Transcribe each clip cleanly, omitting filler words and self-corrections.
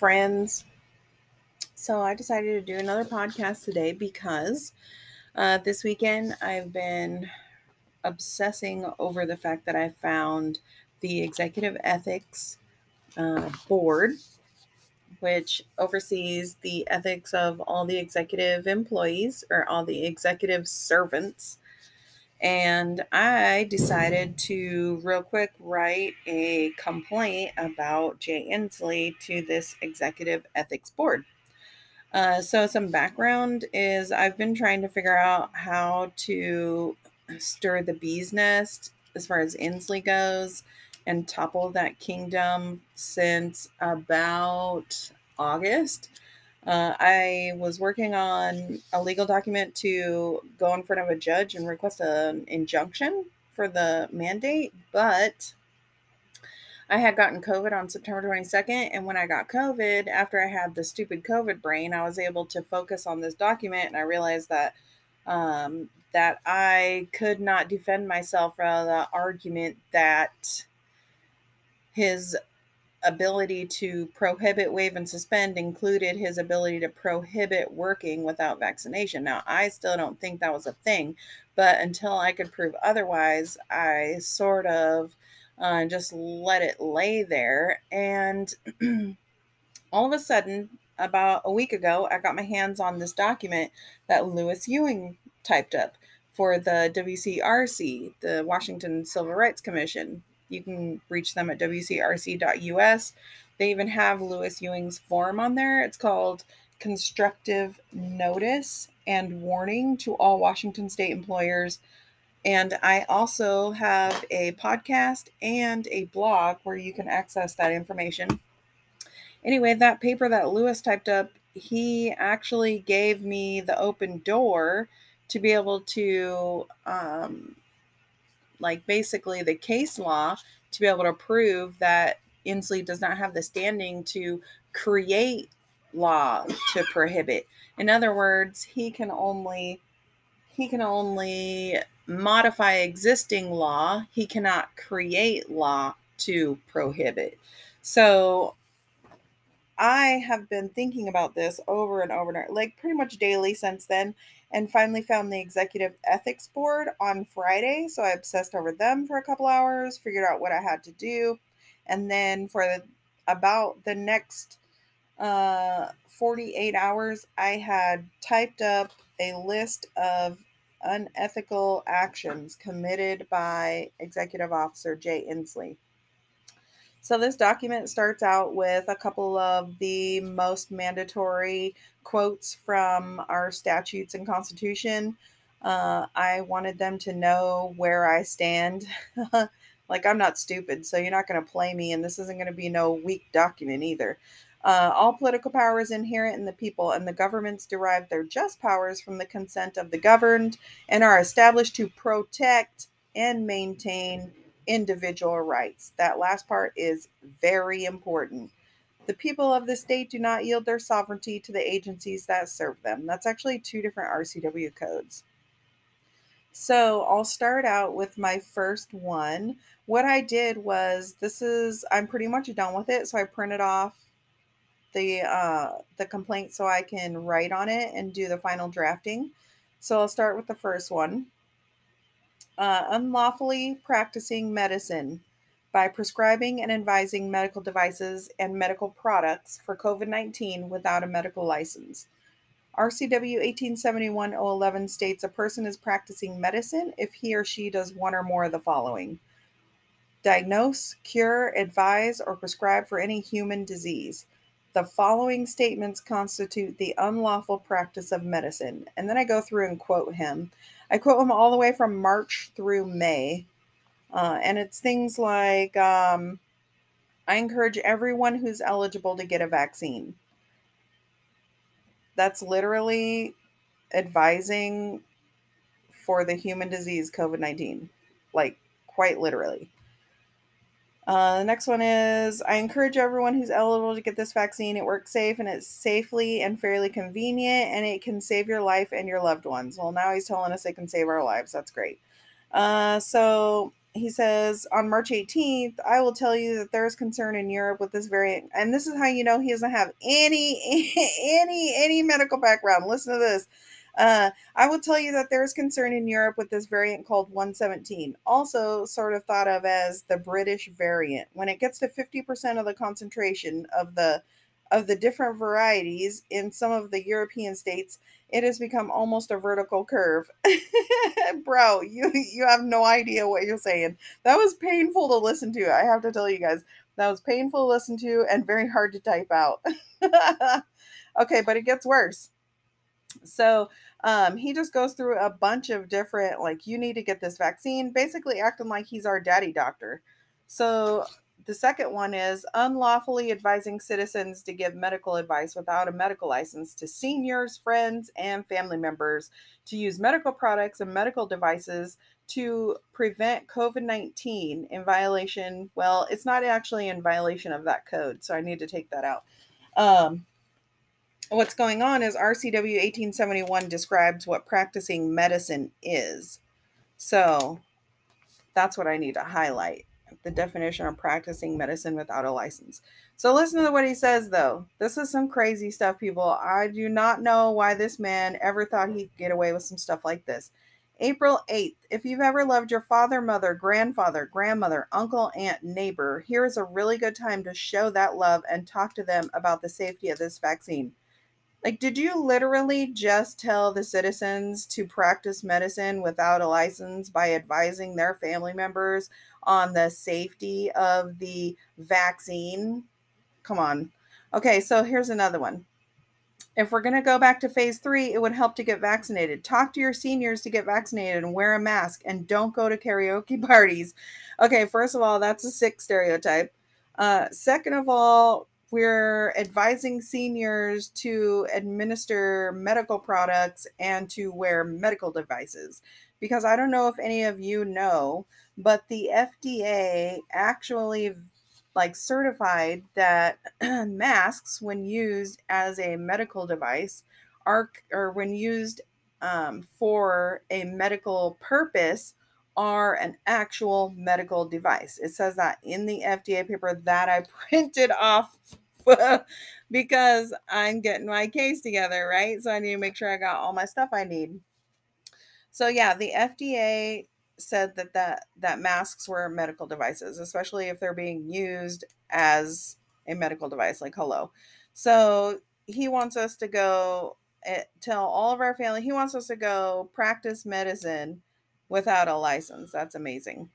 friends. So I decided to do another podcast today because this weekend I've been obsessing over the fact that I found the Executive Ethics Board, which oversees the ethics of all the executive employees or all the executive servants. And I decided to real quick write a complaint about Jay Inslee to this Executive Ethics Board. So some background is I've been trying to figure out how to stir the bee's nest as far as Inslee goes and topple that kingdom since about August. I was working on a legal document to go in front of a judge and request an injunction for the mandate, but I had gotten COVID on September 22nd, and when I got COVID, after I had the stupid COVID brain, I was able to focus on this document, and I realized that that I could not defend myself from the argument that his ability to prohibit, waive, and suspend included his ability to prohibit working without vaccination. Now, I still don't think that was a thing, but until I could prove otherwise, I sort of just let it lay there. And all of a sudden, about a week ago, I got my hands on this document that Lewis Ewing typed up for the WCRC, the Washington Civil Rights Commission. You can reach them at wcrc.us. They even have Lewis Ewing's form on there. It's called Constructive Notice and Warning to All Washington State Employers. And I also have a podcast and a blog where you can access that information. Anyway, that paper that Lewis typed up, he actually gave me the open door to be able to basically the case law to be able to prove that Inslee does not have the standing to create law to prohibit. In other words, he can only modify existing law. He cannot create law to prohibit. So I have been thinking about this over and over, like pretty much daily since then, and finally found the Executive Ethics Board on Friday. So I obsessed over them for a couple hours, figured out what I had to do. And then for about the next 48 hours, I had typed up a list of unethical actions committed by Executive Officer Jay Inslee. So this document starts out with a couple of the most mandatory quotes from our statutes and Constitution. I wanted them to know where I stand. Like, I'm not stupid, so you're not going to play me, and this isn't going to be no weak document either. All political power is inherent in the people, and the governments derive their just powers from the consent of the governed and are established to protect and maintain individual rights. That last part is very important. The people of the state do not yield their sovereignty to the agencies that serve them. That's actually two different RCW codes. So I'll start out with my first one. What I did was, I'm pretty much done with it, so I printed off the complaint so I can write on it and do the final drafting. So I'll start with the first one. Unlawfully practicing medicine by prescribing and advising medical devices and medical products for COVID-19 without a medical license. RCW 1871-011 states a person is practicing medicine if he or she does one or more of the following: diagnose, cure, advise, or prescribe for any human disease. The following statements constitute the unlawful practice of medicine. And then I go through and quote him. I quote him all the way from March through May. And it's things like, I encourage everyone who's eligible to get a vaccine. That's literally advising for the human disease COVID-19, like quite literally. The next one is, I encourage everyone who's eligible to get this vaccine. It works safe, and it's safely and fairly convenient, and it can save your life and your loved ones. Well, now he's telling us it can save our lives. That's great. So He says, on March 18th, I will tell you that there is concern in Europe with this variant. And this is how you know he doesn't have any medical background. Listen to this. I will tell you that there is concern in Europe with this variant called 117, also sort of thought of as the British variant. When it gets to 50% of the concentration of the different varieties in some of the European states, it has become almost a vertical curve. Bro, you have no idea what you're saying. That was painful to listen to. I have to tell you guys, that was painful to listen to and very hard to type out. Okay, but it gets worse. So he just goes through a bunch of different, like, you need to get this vaccine, basically acting like he's our daddy doctor. So the second one is unlawfully advising citizens to give medical advice without a medical license to seniors, friends, and family members to use medical products and medical devices to prevent COVID-19 in violation. Well, it's not actually in violation of that code, so I need to take that out. What's going on is RCW 1871 describes what practicing medicine is. So that's what I need to highlight, the definition of practicing medicine without a license. So listen to what he says, though. This is some crazy stuff, people. I do not know why this man ever thought he'd get away with some stuff like this. April 8th, if you've ever loved your father, mother, grandfather, grandmother, uncle, aunt, neighbor, here is a really good time to show that love and talk to them about the safety of this vaccine. Like, did you literally just tell the citizens to practice medicine without a license by advising their family members on the safety of the vaccine? Come on. Okay, so here's another one. If we're going to go back to phase 3, it would help to get vaccinated. Talk to your seniors to get vaccinated and wear a mask and don't go to karaoke parties. Okay, first of all, that's a sick stereotype. Second of all, we're advising seniors to administer medical products and to wear medical devices. Because I don't know if any of you know, but the FDA actually certified that masks, when used as a medical device, or when used for a medical purpose, are an actual medical device. It says that in the FDA paper that I printed off because I'm getting my case together, right? So I need to make sure I got all my stuff I need. So yeah, the FDA said that masks were medical devices, especially if they're being used as a medical device. Like, hello. So he wants us to go tell all of our family. He wants us to go practice medicine without a license. That's amazing.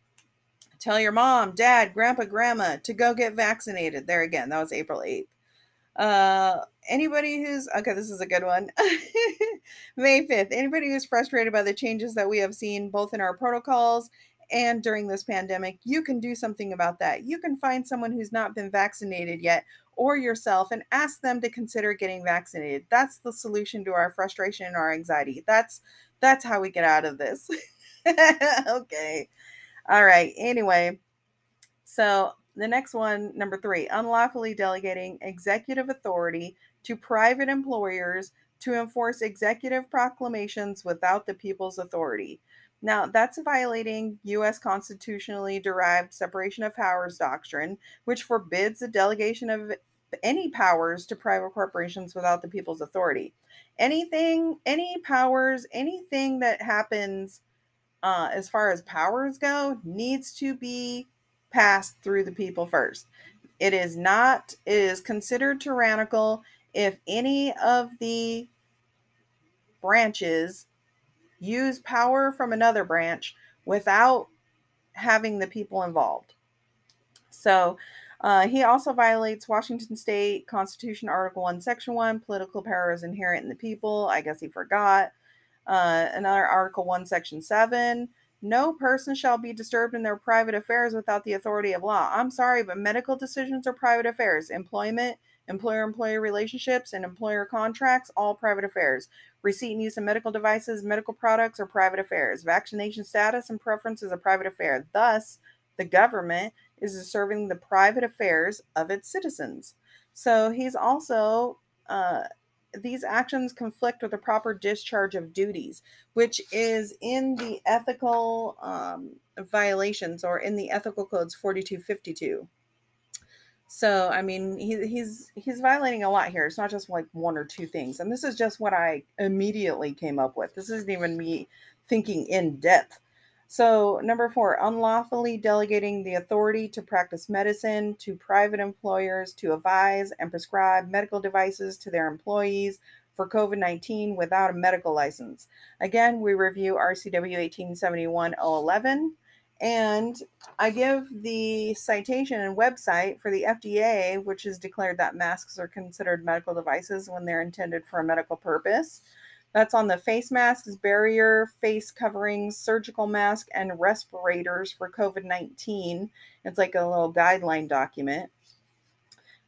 Tell your mom, dad, grandpa, grandma to go get vaccinated. There again, that was April 8th. Anybody who's, okay, this is a good one. May 5th, anybody who's frustrated by the changes that we have seen both in our protocols and during this pandemic, you can do something about that. You can find someone who's not been vaccinated yet or yourself and ask them to consider getting vaccinated. That's the solution to our frustration and our anxiety. That's how we get out of this. Okay. All right. Anyway, so the next one, number 3, unlawfully delegating executive authority to private employers to enforce executive proclamations without the people's authority. Now, that's violating U.S. constitutionally derived separation of powers doctrine, which forbids the delegation of any powers to private corporations without the people's authority. Anything, any powers, anything that happens as far as powers go, needs to be passed through the people first. It is considered tyrannical if any of the branches use power from another branch without having the people involved. So he also violates Washington State Constitution, Article 1, Section 1, political power is inherent in the people. I guess he forgot. Another Article 1, Section 7, no person shall be disturbed in their private affairs without the authority of law. I'm sorry, but medical decisions are private affairs. Employment, employer-employee relationships, and employer contracts, all private affairs. Receipt and use of medical devices, medical products are private affairs. Vaccination status and preference is a private affair. Thus, the government is serving the private affairs of its citizens. So he's also these actions conflict with the proper discharge of duties, which is in the ethical violations, or in the ethical codes 4252. So, I mean, he's violating a lot here. It's not just like one or two things. And this is just what I immediately came up with. This isn't even me thinking in depth. So number 4, unlawfully delegating the authority to practice medicine to private employers to advise and prescribe medical devices to their employees for COVID-19 without a medical license. Again, we review RCW 1871-011, and I give the citation and website for the FDA, which has declared that masks are considered medical devices when they're intended for a medical purpose. That's on the face masks, barrier, face coverings, surgical mask, and respirators for COVID-19. It's like a little guideline document.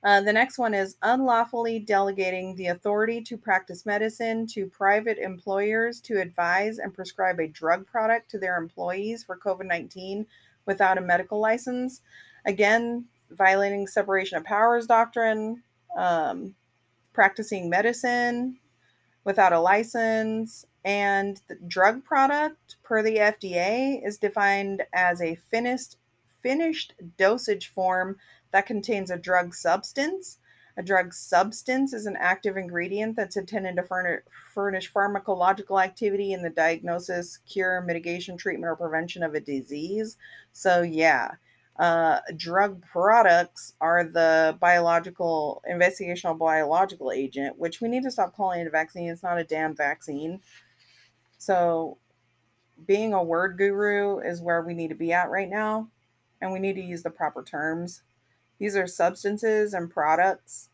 The next one is unlawfully delegating the authority to practice medicine to private employers to advise and prescribe a drug product to their employees for COVID-19 without a medical license. Again, violating separation of powers doctrine, practicing medicine without a license, and the drug product per the FDA is defined as a finished dosage form that contains a drug substance. A drug substance is an active ingredient that's intended to furnish pharmacological activity in the diagnosis, cure, mitigation, treatment, or prevention of a disease. So yeah, drug products are the investigational biological agent, which we need to stop calling it a vaccine. It's not a damn vaccine. So being a word guru is where we need to be at right now, and we need to use the proper terms. These are substances and products,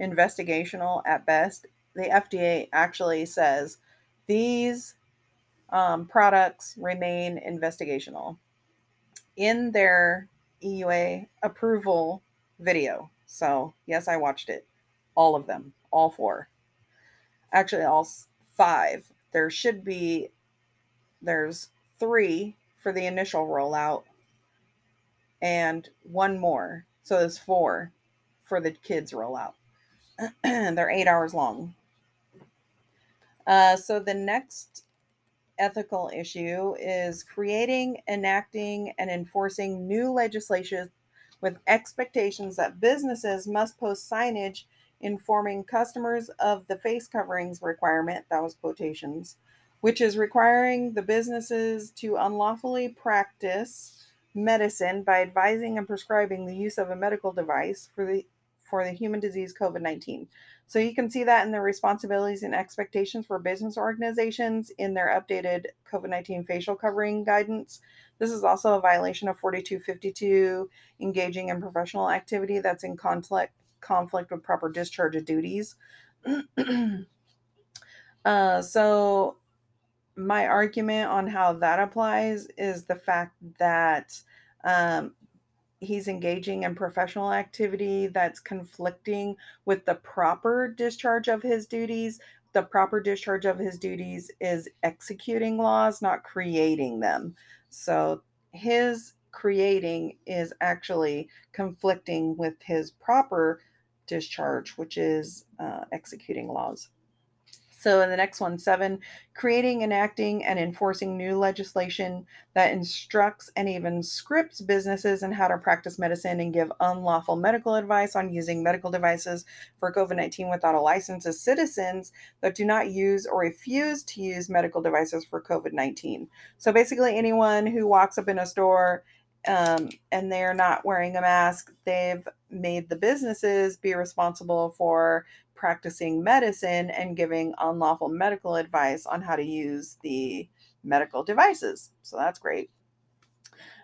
investigational at best. The FDA actually says these products remain investigational in their EUA approval video. So yes, I watched it. All of them, all 4, actually all 5. There's 3 for the initial rollout and 1 more. So there's 4 for the kids rollout. They're 8 hours long. So the next ethical issue is creating, enacting, and enforcing new legislation with expectations that businesses must post signage informing customers of the face coverings requirement, that was quotations, which is requiring the businesses to unlawfully practice medicine by advising and prescribing the use of a medical device for the human disease COVID-19. So you can see that in the responsibilities and expectations for business organizations in their updated COVID-19 facial covering guidance. This is also a violation of 4252, engaging in professional activity that's in conflict with proper discharge of duties. So my argument on how that applies is the fact that he's engaging in professional activity that's conflicting with the proper discharge of his duties. The proper discharge of his duties is executing laws, not creating them. So his creating is actually conflicting with his proper discharge, which is executing laws. So in the next one, 7, creating, enacting, and enforcing new legislation that instructs and even scripts businesses in how to practice medicine and give unlawful medical advice on using medical devices for COVID-19 without a license as citizens that do not use or refuse to use medical devices for COVID-19. So basically anyone who walks up in a store and they're not wearing a mask, they've made the businesses be responsible for practicing medicine and giving unlawful medical advice on how to use the medical devices. So that's great.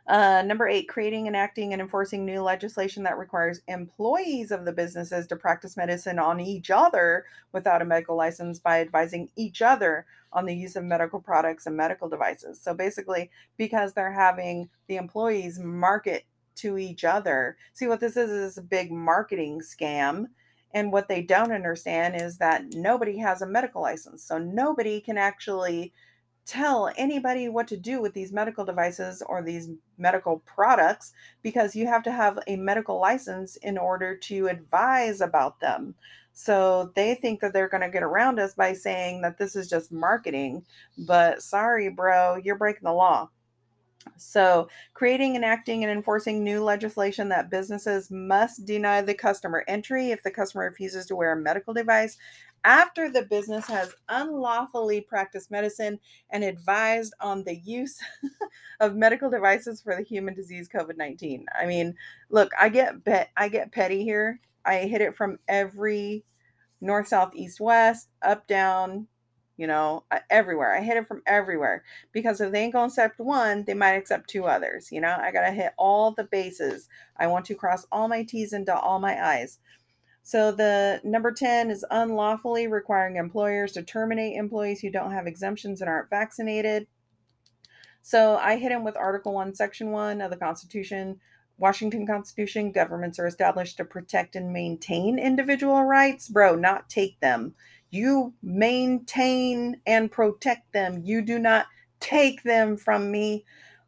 Number 8, creating, enacting, and enforcing new legislation that requires employees of the businesses to practice medicine on each other without a medical license by advising each other on the use of medical products and medical devices. So basically, because they're having the employees market to each other. See, what this is a big marketing scam. And what they don't understand is that nobody has a medical license. So nobody can actually tell anybody what to do with these medical devices or these medical products, because you have to have a medical license in order to advise about them. So they think that they're going to get around us by saying that this is just marketing, but sorry, bro, you're breaking the law. So creating, enacting, and enforcing new legislation that businesses must deny the customer entry if the customer refuses to wear a medical device after the business has unlawfully practiced medicine and advised on the use of medical devices for the human disease COVID-19. I mean, look, I get petty here. I hit it from every north, south, east, west, up, down, you know, everywhere. I hit it from everywhere because if they ain't going to accept one, they might accept two others. You know, I got to hit all the bases. I want to cross all my T's and dot all my I's. So the number 10 is unlawfully requiring employers to terminate employees who don't have exemptions and aren't vaccinated. So I hit him with Article 1, Section 1 of the Constitution. Washington Constitution, governments are established to protect and maintain individual rights. Bro, not take them. You maintain and protect them. You do not take them from me.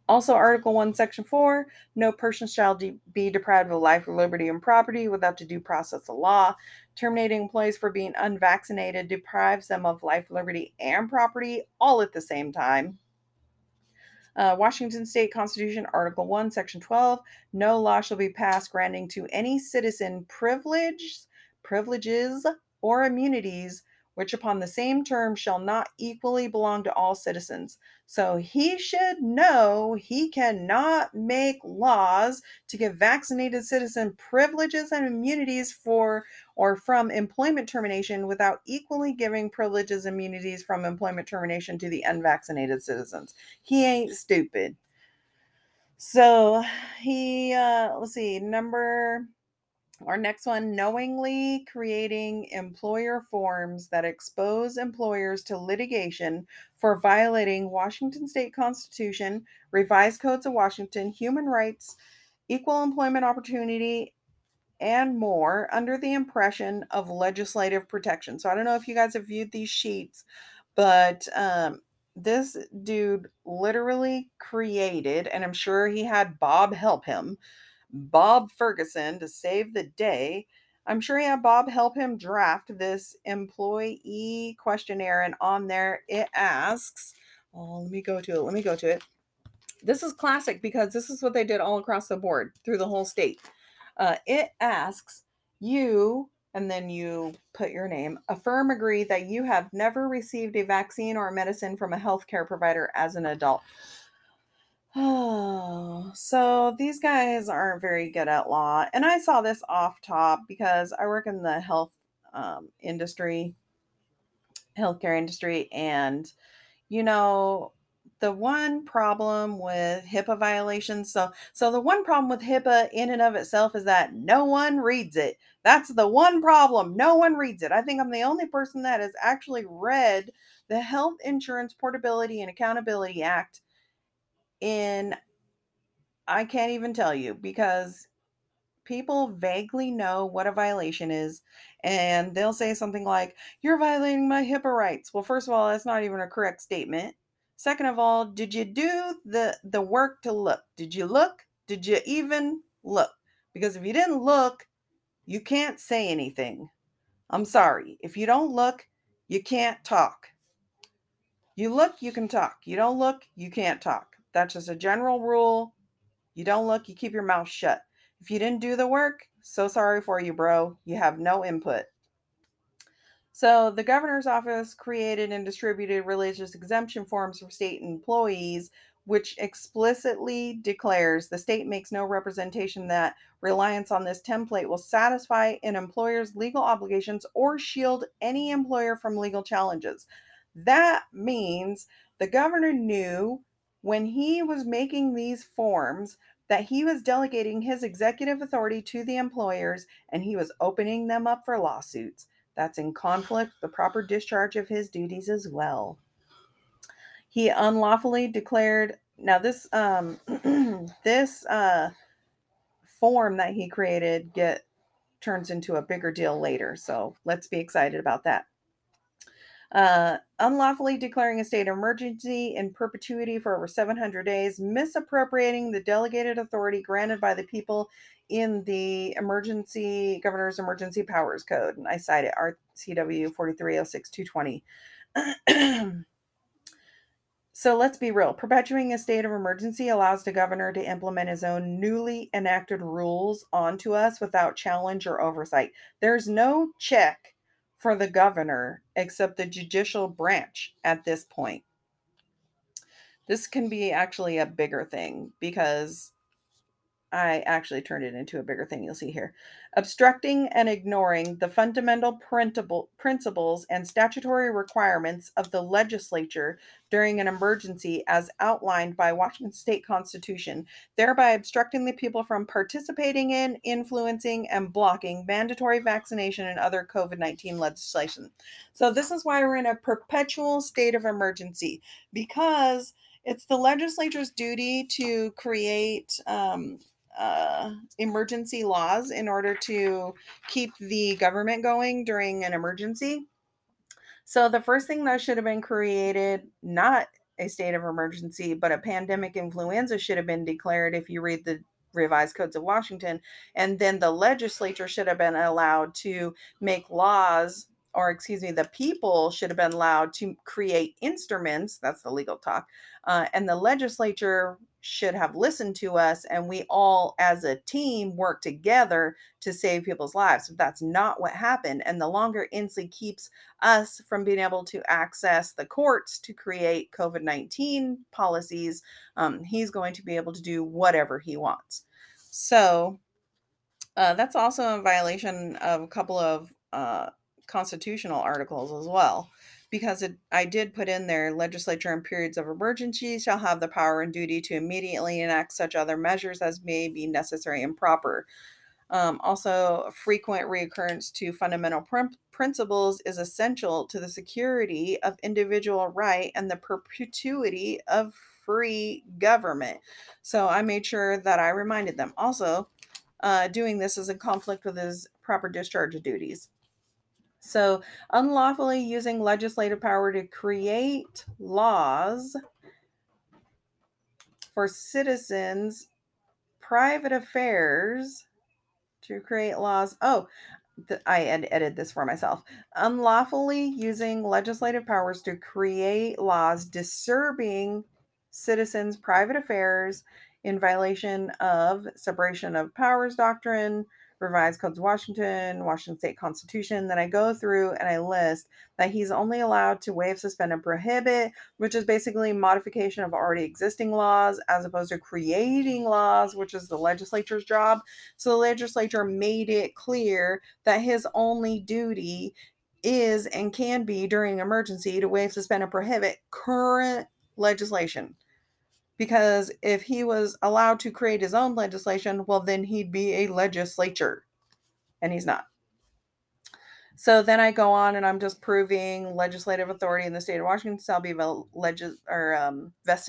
Also, Article 1, Section 4, no person shall be deprived of life, liberty, and property without the due process of law. Terminating employees for being unvaccinated deprives them of life, liberty, and property all at the same time. Washington State Constitution, Article 1, Section 12, no law shall be passed granting to any citizen privileges, or immunities, which upon the same term shall not equally belong to all citizens. So he should know he cannot make laws to give vaccinated citizen privileges and immunities for or from employment termination without equally giving privileges and immunities from employment termination to the unvaccinated citizens. He ain't stupid. So he, let's see, our next one, knowingly creating employer forms that expose employers to litigation for violating Washington State Constitution, revised codes of Washington, human rights, equal employment opportunity, and more under the impression of legislative protection. So I don't know if you guys have viewed these sheets, but this dude literally created, and I'm sure he had Bob help him, Bob Ferguson to save the day. I'm sure he had Bob help him draft this employee questionnaire, and on there it asks, let me go to it. This is classic because this is what they did all across the board through the whole state. It asks you, and then you put your name, affirm, agree that you have never received a vaccine or medicine from a healthcare provider as an adult. Oh, so these guys aren't very good at law. And I saw this off top because I work in the health healthcare industry. And, you know, the one problem with HIPAA violations. So the one problem with HIPAA in and of itself is that no one reads it. That's the one problem. No one reads it. I think I'm the only person that has actually read the Health Insurance Portability and Accountability Act. I can't even tell you because people vaguely know what a violation is, and they'll say something like, you're violating my HIPAA rights. Well, first of all, that's not even a correct statement. Second of all, did you do the work to look? Did you look? Did you even look? Because if you didn't look, you can't say anything. I'm sorry. If you don't look, you can't talk. You look, you can talk. You don't look, you can't talk. That's just a general rule. You don't look, you keep your mouth shut. If you didn't do the work, so sorry for you, bro. You have no input. So the governor's office created and distributed religious exemption forms for state employees, which explicitly declares the state makes no representation that reliance on this template will satisfy an employer's legal obligations or shield any employer from legal challenges. That means the governor knew when he was making these forms that he was delegating his executive authority to the employers, and he was opening them up for lawsuits. That's in conflict with the proper discharge of his duties as well. He unlawfully declared, now this this form that he created turns into a bigger deal later, so let's be excited about that. Unlawfully declaring a state emergency in perpetuity for over 700 days, misappropriating the delegated authority granted by the people in the emergency governor's emergency powers code, and I cite it RCW 4306-220. So let's be real. Perpetuating a state of emergency allows the governor to implement his own newly enacted rules onto us without challenge or oversight. There's no check for the governor except the judicial branch at this point. This can be actually a bigger thing because I actually turned it into a bigger thing. You'll see here. Obstructing and ignoring the fundamental principles and statutory requirements of the legislature during an emergency as outlined by Washington State Constitution, thereby obstructing the people from participating in, influencing, and blocking mandatory vaccination and other COVID-19 legislation. So this is why we're in a perpetual state of emergency, because it's the legislature's duty to create emergency laws in order to keep the government going during an emergency. So the first thing that should have been created, not a state of emergency, but a pandemic influenza should have been declared if you read the revised codes of Washington. And then the legislature should have been allowed to make laws, or excuse me, the people should have been allowed to create instruments. That's the legal talk. And the legislature should have listened to us, and we all as a team work together to save people's lives. But that's not what happened. And the longer Inslee keeps us from being able to access the courts to create COVID-19 policies, he's going to be able to do whatever he wants. So that's also in violation of a couple of constitutional articles as well. Because I did put in there, legislature in periods of emergency shall have the power and duty to immediately enact such other measures as may be necessary and proper. Also, frequent reoccurrence to fundamental principles is essential to the security of individual right and the perpetuity of free government. So I made sure that I reminded them. Also, doing this is in conflict with his proper discharge of duties. So unlawfully using legislative power to create laws for citizens, private affairs, to create laws. Oh, I edited this for myself. Unlawfully using legislative powers to create laws disturbing citizens' private affairs in violation of separation of powers doctrine, revised codes of Washington, Washington State Constitution. Then I go through and I list that he's only allowed to waive, suspend, and prohibit, which is basically modification of already existing laws as opposed to creating laws, which is the legislature's job. So the legislature made it clear that his only duty is and can be during emergency to waive, suspend, and prohibit current legislation. Because if he was allowed to create his own legislation, well, then he'd be a legislature. And he's not. So then I go on and I'm just proving legislative authority in the state of Washington shall be vested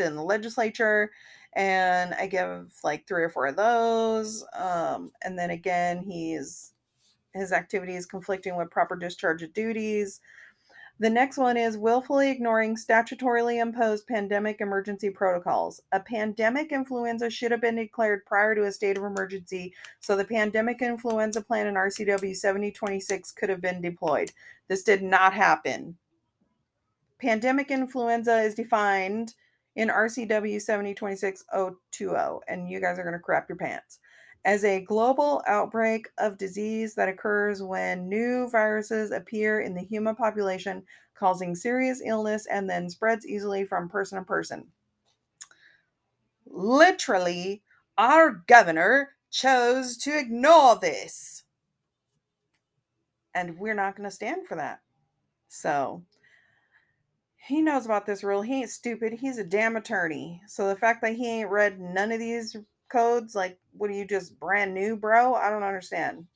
in the legislature. And I give like 3 or 4 of those. And then again, his activity is conflicting with proper discharge of duties. The next one is willfully ignoring statutorily imposed pandemic emergency protocols. A pandemic influenza should have been declared prior to a state of emergency, so the pandemic influenza plan in RCW 7026 could have been deployed. This did not happen. Pandemic influenza is defined in RCW 7026-020, and you guys are going to crap your pants, as a global outbreak of disease that occurs when new viruses appear in the human population, causing serious illness and then spreads easily from person to person. Literally, our governor chose to ignore this. And we're not going to stand for that. So he knows about this rule. He ain't stupid. He's a damn attorney. So the fact that he ain't read none of these codes, like, what are you, just brand new, bro? I don't understand.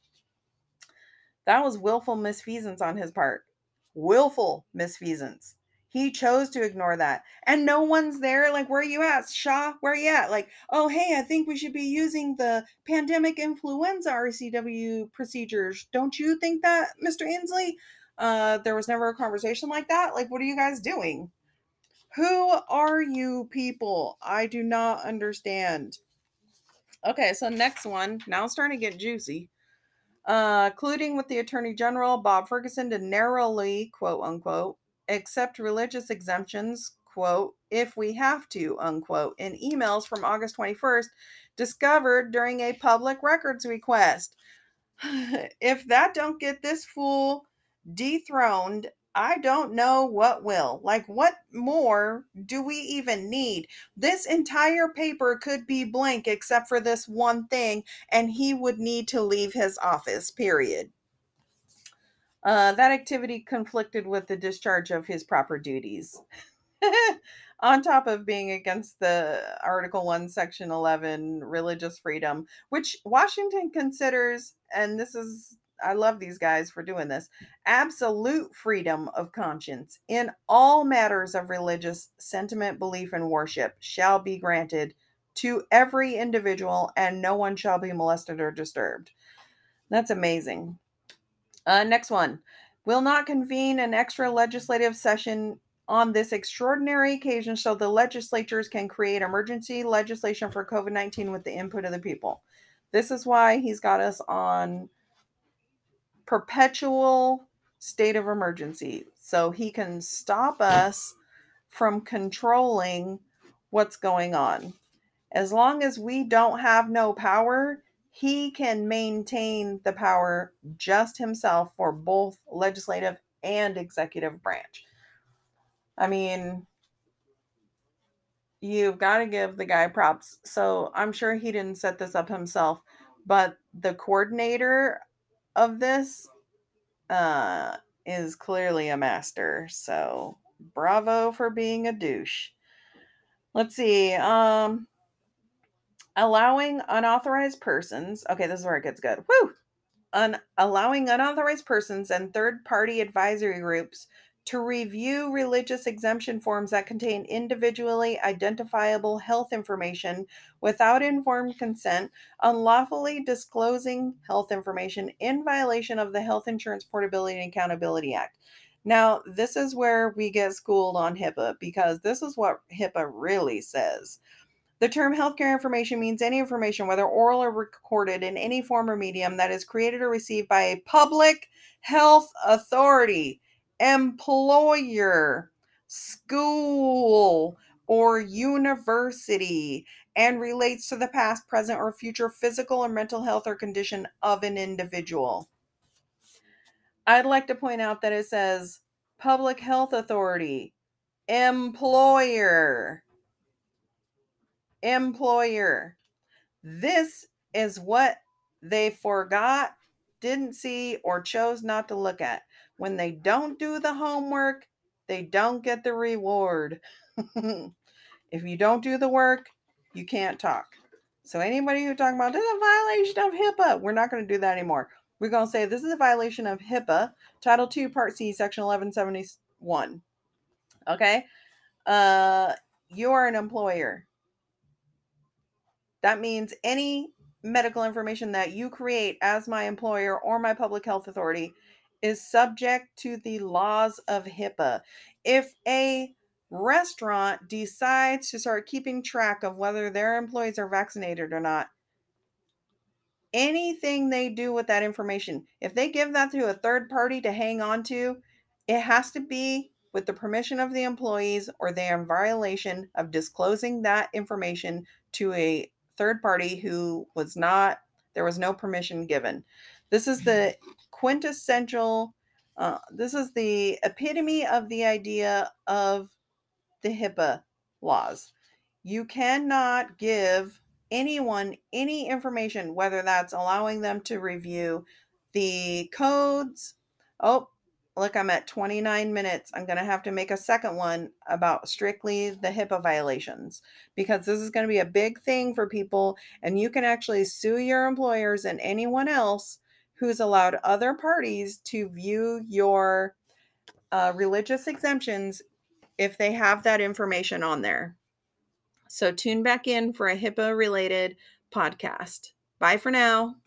That was willful misfeasance on his part. Willful misfeasance. He chose to ignore that. And no one's there. Like, where are you at, Shaw? Where are you at? Like, oh, hey, I think we should be using the pandemic influenza RCW procedures. Don't you think that, Mr. Inslee? There was never a conversation like that. Like, what are you guys doing? Who are you people? I do not understand. Okay, so next one. Now it's starting to get juicy. Colluding with the Attorney General, Bob Ferguson, to narrowly, quote, unquote, accept religious exemptions, quote, if we have to, unquote, in emails from August 21st, discovered during a public records request. If that don't get this fool dethroned, I don't know what will. Like, what more do we even need? This entire paper could be blank except for this one thing, and he would need to leave his office, period. That activity conflicted with the discharge of his proper duties. On top of being against the Article 1, Section 11, religious freedom, which Washington considers, and this is... I love these guys for doing this. Absolute freedom of conscience in all matters of religious sentiment, belief, and worship shall be granted to every individual, and no one shall be molested or disturbed. That's amazing. Next one. Will not convene an extra legislative session on this extraordinary occasion so the legislatures can create emergency legislation for COVID-19 with the input of the people. This is why he's got us on perpetual state of emergency, so he can stop us from controlling what's going on. As long as we don't have no power, he can maintain the power just himself for both legislative and executive branch. I mean, you've got to give the guy props. So I'm sure he didn't set this up himself, but the coordinator of this is clearly a master, so bravo for being a douche. Let's see. Allowing unauthorized persons. Okay, this is where it gets good. Woo! Allowing unauthorized persons and third-party advisory groups to review religious exemption forms that contain individually identifiable health information without informed consent, unlawfully disclosing health information in violation of the Health Insurance Portability and Accountability Act. Now, this is where we get schooled on HIPAA, because this is what HIPAA really says. The term healthcare information means any information, whether oral or recorded in any form or medium, that is created or received by a public health authority, employer, school, or university, and relates to the past, present, or future physical or mental health or condition of an individual. I'd like to point out that it says public health authority, employer. This is what they forgot, didn't see, or chose not to look at. When they don't do the homework, they don't get the reward. If you don't do the work, you can't talk. So anybody who's talking about, this is a violation of HIPAA, we're not going to do that anymore. We're going to say this is a violation of HIPAA, Title II, Part C, Section 1171. Okay? You are an employer. That means any medical information that you create as my employer or my public health authority is subject to the laws of HIPAA. If a restaurant decides to start keeping track of whether their employees are vaccinated or not, anything they do with that information, if they give that to a third party to hang on to, it has to be with the permission of the employees, or they are in violation of disclosing that information to a third party who was not, there was no permission given. This is the quintessential, this is the epitome of the idea of the HIPAA laws. You cannot give anyone any information, whether that's allowing them to review the codes. Oh, look, I'm at 29 minutes. I'm going to have to make a second one about strictly the HIPAA violations, because this is going to be a big thing for people, and you can actually sue your employers and anyone else who's allowed other parties to view your religious exemptions if they have that information on there. So tune back in for a HIPAA-related podcast. Bye for now.